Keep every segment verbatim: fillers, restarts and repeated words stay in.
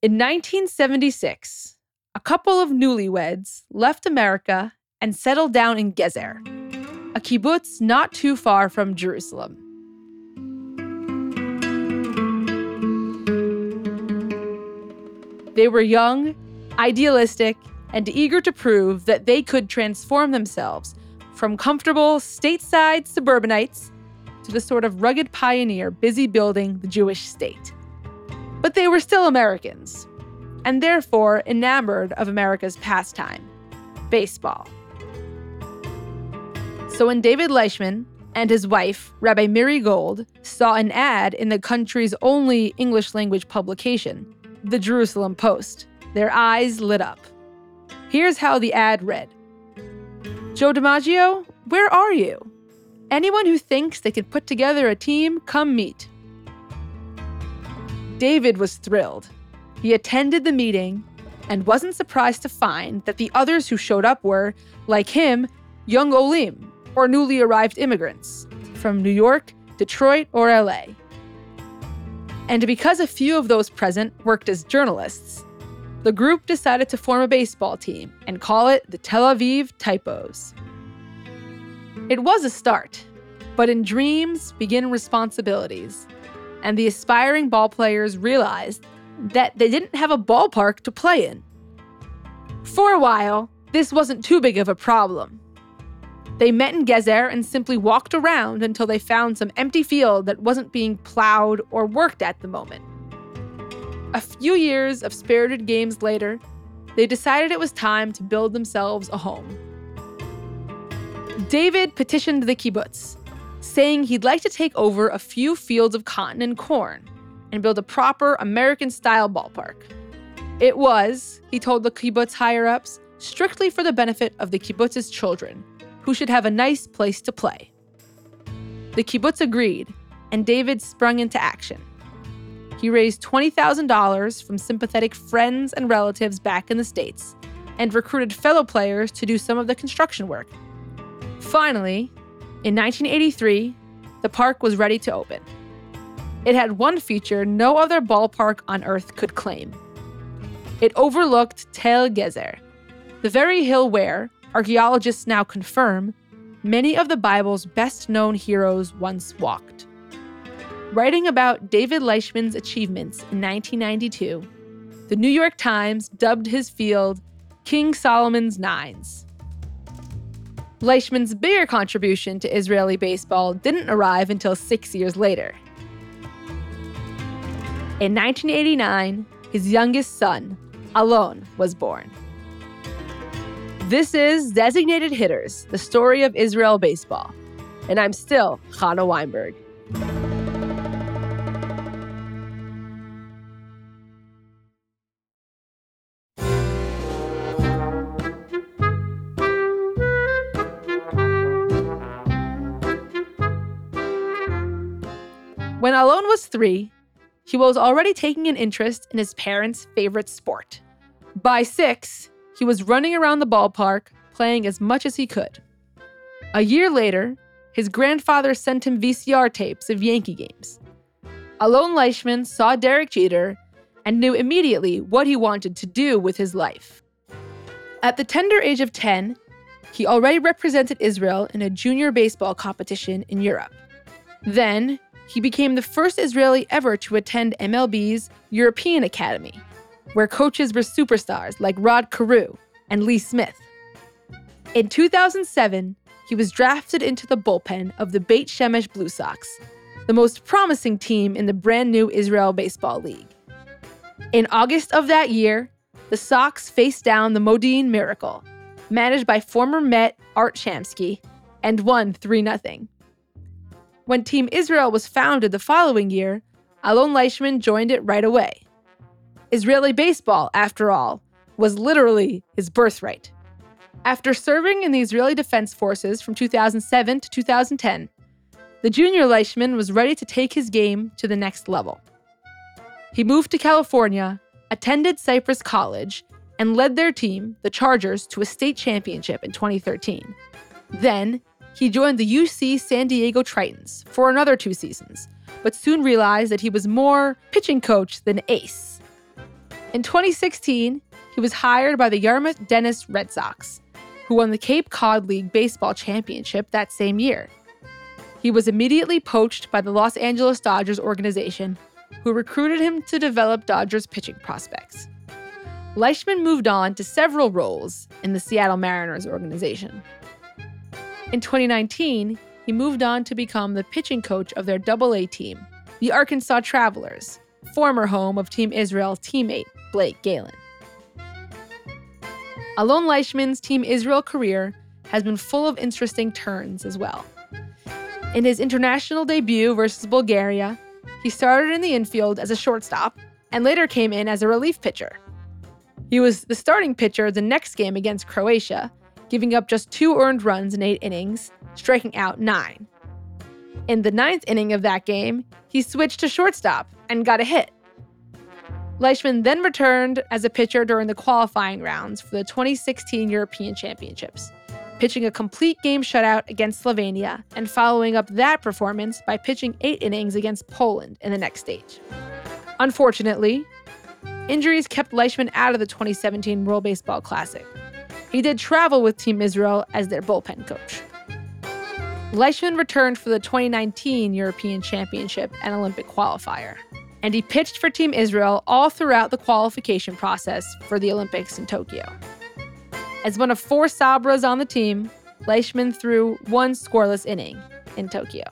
In nineteen seventy-six, a couple of newlyweds left America and settled down in Gezer, a kibbutz not too far from Jerusalem. They were young, idealistic, and eager to prove that they could transform themselves from comfortable stateside suburbanites to the sort of rugged pioneer busy building the Jewish state. But they were still Americans, and therefore enamored of America's pastime, baseball. So when David Leishman and his wife, Rabbi Miri Gold, saw an ad in the country's only English-language publication, the Jerusalem Post, their eyes lit up. Here's how the ad read. Joe DiMaggio, where are you? Anyone who thinks they could put together a team, come meet. David was thrilled. He attended the meeting and wasn't surprised to find that the others who showed up were, like him, young olim, or newly arrived immigrants from New York, Detroit, or L A. And because a few of those present worked as journalists, the group decided to form a baseball team and call it the Tel Aviv Typos. It was a start, but in dreams begin responsibilities, and the aspiring ballplayers realized that they didn't have a ballpark to play in. For a while, this wasn't too big of a problem. They met in Gezer and simply walked around until they found some empty field that wasn't being plowed or worked at the moment. A few years of spirited games later, they decided it was time to build themselves a home. David petitioned the kibbutz, saying he'd like to take over a few fields of cotton and corn and build a proper American-style ballpark. It was, he told the kibbutz higher-ups, strictly for the benefit of the kibbutz's children, who should have a nice place to play. The kibbutz agreed, and David sprung into action. He raised twenty thousand dollars from sympathetic friends and relatives back in the States and recruited fellow players to do some of the construction work. Finally, in nineteen eighty-three, the park was ready to open. It had one feature no other ballpark on earth could claim. It overlooked Tel Gezer, the very hill where, archaeologists now confirm, many of the Bible's best-known heroes once walked. Writing about David Leishman's achievements in nineteen ninety-two, the New York Times dubbed his field King Solomon's Mines. Leishman's bigger contribution to Israeli baseball didn't arrive until six years later. In nineteen eighty-nine, his youngest son, Alon, was born. This is Designated Hitters, the story of Israel baseball. And I'm still Hannah Weinberg. When Alon was three, he was already taking an interest in his parents' favorite sport. By six, he was running around the ballpark, playing as much as he could. A year later, his grandfather sent him V C R tapes of Yankee games. Alon Leishman saw Derek Jeter and knew immediately what he wanted to do with his life. At the tender age of ten, he already represented Israel in a junior baseball competition in Europe. Then, he became the first Israeli ever to attend M L B's European Academy, where coaches were superstars like Rod Carew and Lee Smith. In two thousand seven, he was drafted into the bullpen of the Beit Shemesh Blue Sox, the most promising team in the brand-new Israel Baseball League. In August of that year, the Sox faced down the Modin Miracle, managed by former Met Art Shamsky, and won three nothing. When Team Israel was founded the following year, Alon Leishman joined it right away. Israeli baseball, after all, was literally his birthright. After serving in the Israeli Defense Forces from two thousand seven to two thousand ten, the junior Leishman was ready to take his game to the next level. He moved to California, attended Cypress College, and led their team, the Chargers, to a state championship in twenty thirteen. Then, he joined the U C San Diego Tritons for another two seasons, but soon realized that he was more pitching coach than ace. In twenty sixteen, he was hired by the Yarmouth-Dennis Red Sox, who won the Cape Cod League Baseball Championship that same year. He was immediately poached by the Los Angeles Dodgers organization, who recruited him to develop Dodgers pitching prospects. Leishman moved on to several roles in the Seattle Mariners organization. In twenty nineteen, he moved on to become the pitching coach of their double A team, the Arkansas Travelers, former home of Team Israel teammate Blake Galen. Alon Leishman's Team Israel career has been full of interesting turns as well. In his international debut versus Bulgaria, he started in the infield as a shortstop and later came in as a relief pitcher. He was the starting pitcher the next game against Croatia, giving up just two earned runs in eight innings, striking out nine. In the ninth inning of that game, he switched to shortstop and got a hit. Leishman then returned as a pitcher during the qualifying rounds for the twenty sixteen European Championships, pitching a complete game shutout against Slovenia and following up that performance by pitching eight innings against Poland in the next stage. Unfortunately, injuries kept Leishman out of the twenty seventeen World Baseball Classic. He did travel with Team Israel as their bullpen coach. Leishman returned for the twenty nineteen European Championship and Olympic qualifier, and he pitched for Team Israel all throughout the qualification process for the Olympics in Tokyo. As one of four Sabras on the team, Leishman threw one scoreless inning in Tokyo.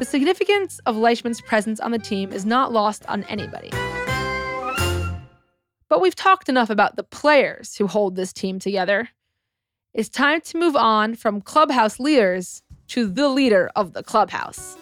The significance of Leishman's presence on the team is not lost on anybody. But we've talked enough about the players who hold this team together. It's time to move on from clubhouse leaders to the leader of the clubhouse.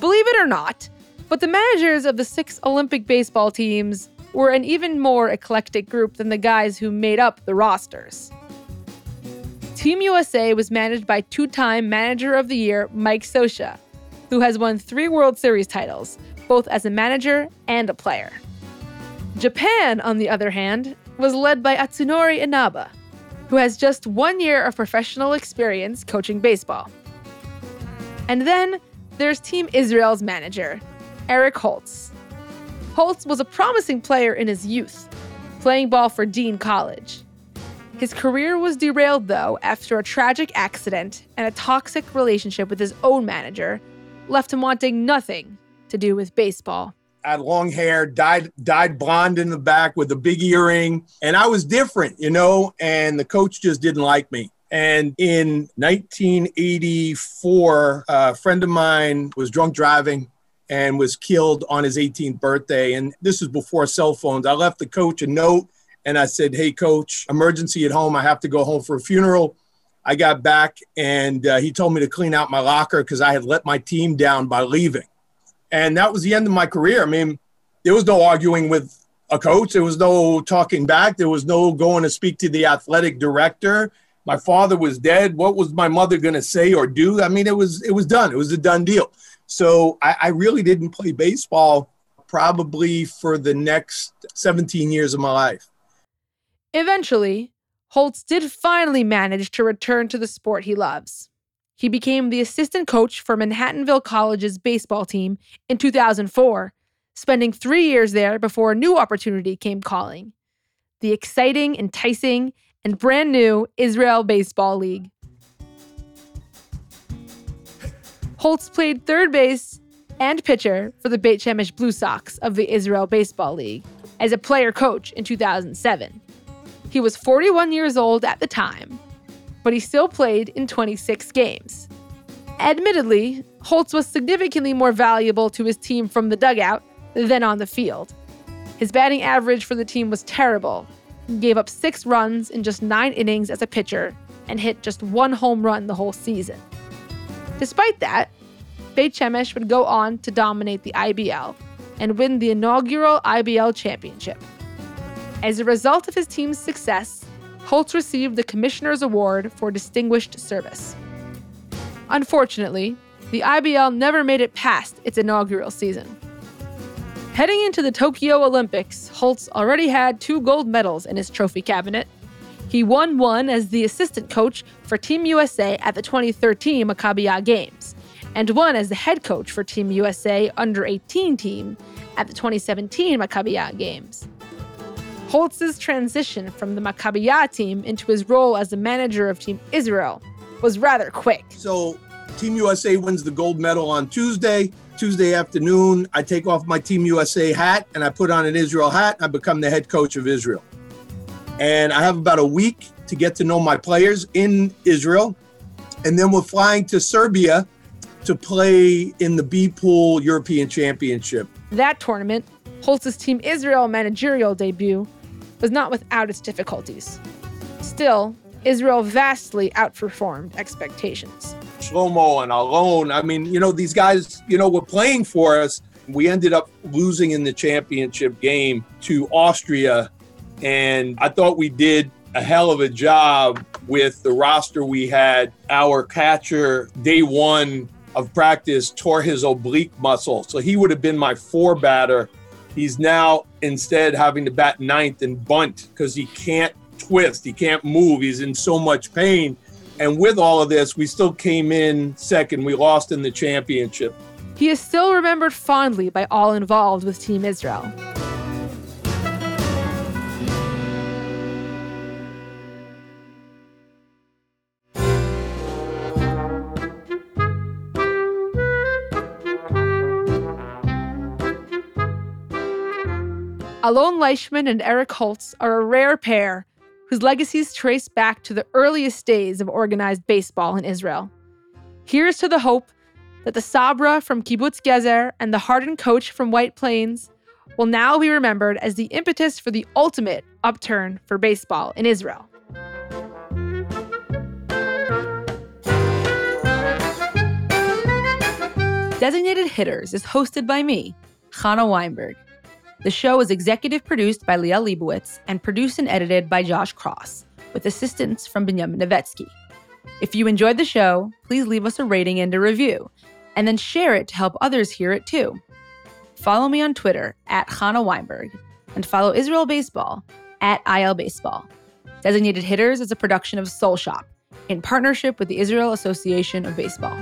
Believe it or not, but the managers of the six Olympic baseball teams were an even more eclectic group than the guys who made up the rosters. Team U S A was managed by two-time Manager of the Year Mike Scioscia, who has won three World Series titles, both as a manager and a player. Japan, on the other hand, was led by Atsunori Inaba, who has just one year of professional experience coaching baseball. And then there's Team Israel's manager, Eric Holtz. Holtz was a promising player in his youth, playing ball for Dean College. His career was derailed, though, after a tragic accident and a toxic relationship with his own manager left him wanting nothing to do with baseball. I had long hair, dyed, dyed blonde in the back with a big earring. And I was different, you know, and the coach just didn't like me. And in nineteen eighty-four, a friend of mine was drunk driving and was killed on his eighteenth birthday. And this was before cell phones. I left the coach a note and I said, "Hey, coach, emergency at home. I have to go home for a funeral." I got back and uh, he told me to clean out my locker because I had let my team down by leaving. And that was the end of my career. I mean, there was no arguing with a coach. There was no talking back. There was no going to speak to the athletic director. My father was dead. What was my mother going to say or do? I mean, it was it was done. It was a done deal. So I, I really didn't play baseball probably for the next seventeen years of my life. Eventually, Holtz did finally manage to return to the sport he loves. He became the assistant coach for Manhattanville College's baseball team in two thousand four, spending three years there before a new opportunity came calling: the exciting, enticing, and brand new Israel Baseball League. Holtz played third base and pitcher for the Beit Shemesh Blue Sox of the Israel Baseball League as a player coach in two thousand seven. He was forty-one years old at the time, but he still played in twenty-six games. Admittedly, Holtz was significantly more valuable to his team from the dugout than on the field. His batting average for the team was terrible. He gave up six runs in just nine innings as a pitcher and hit just one home run the whole season. Despite that, Beit Shemesh would go on to dominate the I B L and win the inaugural I B L championship. As a result of his team's success, Holtz received the Commissioner's Award for Distinguished Service. Unfortunately, the I B L never made it past its inaugural season. Heading into the Tokyo Olympics, Holtz already had two gold medals in his trophy cabinet. He won one as the assistant coach for Team U S A at the twenty thirteen Maccabiah Games and one as the head coach for Team U S A under eighteen team at the twenty seventeen Maccabiah Games. Holtz's transition from the Maccabiah team into his role as the manager of Team Israel was rather quick. So Team U S A wins the gold medal on Tuesday. Tuesday afternoon, I take off my Team U S A hat and I put on an Israel hat. I become the head coach of Israel. And I have about a week to get to know my players in Israel. And then we're flying to Serbia to play in the B pool European Championship. That tournament, Holtz's Team Israel managerial debut, was not without its difficulties. Still, Israel vastly outperformed expectations. Shlomo and Alon, I mean, you know, these guys, you know, were playing for us. We ended up losing in the championship game to Austria, and I thought we did a hell of a job with the roster we had. Our catcher, day one of practice, tore his oblique muscle, so he would have been my four batter. He's now instead having to bat ninth and bunt because he can't twist, he can't move, he's in so much pain. And with all of this, we still came in second. We lost in the championship. He is still remembered fondly by all involved with Team Israel. Alon Leishman and Eric Holtz are a rare pair whose legacies trace back to the earliest days of organized baseball in Israel. Here's to the hope that the Sabra from Kibbutz Gezer and the hardened coach from White Plains will now be remembered as the impetus for the ultimate upturn for baseball in Israel. Designated Hitters is hosted by me, Hannah Weinberg. The show is executive produced by Leah Leibowitz and produced and edited by Josh Cross, with assistance from Benjamin Nevetsky. If you enjoyed the show, please leave us a rating and a review, and then share it to help others hear it too. Follow me on Twitter at Hannah Weinberg, and follow Israel Baseball at I L Baseball. Designated Hitters is a production of Soul Shop in partnership with the Israel Association of Baseball.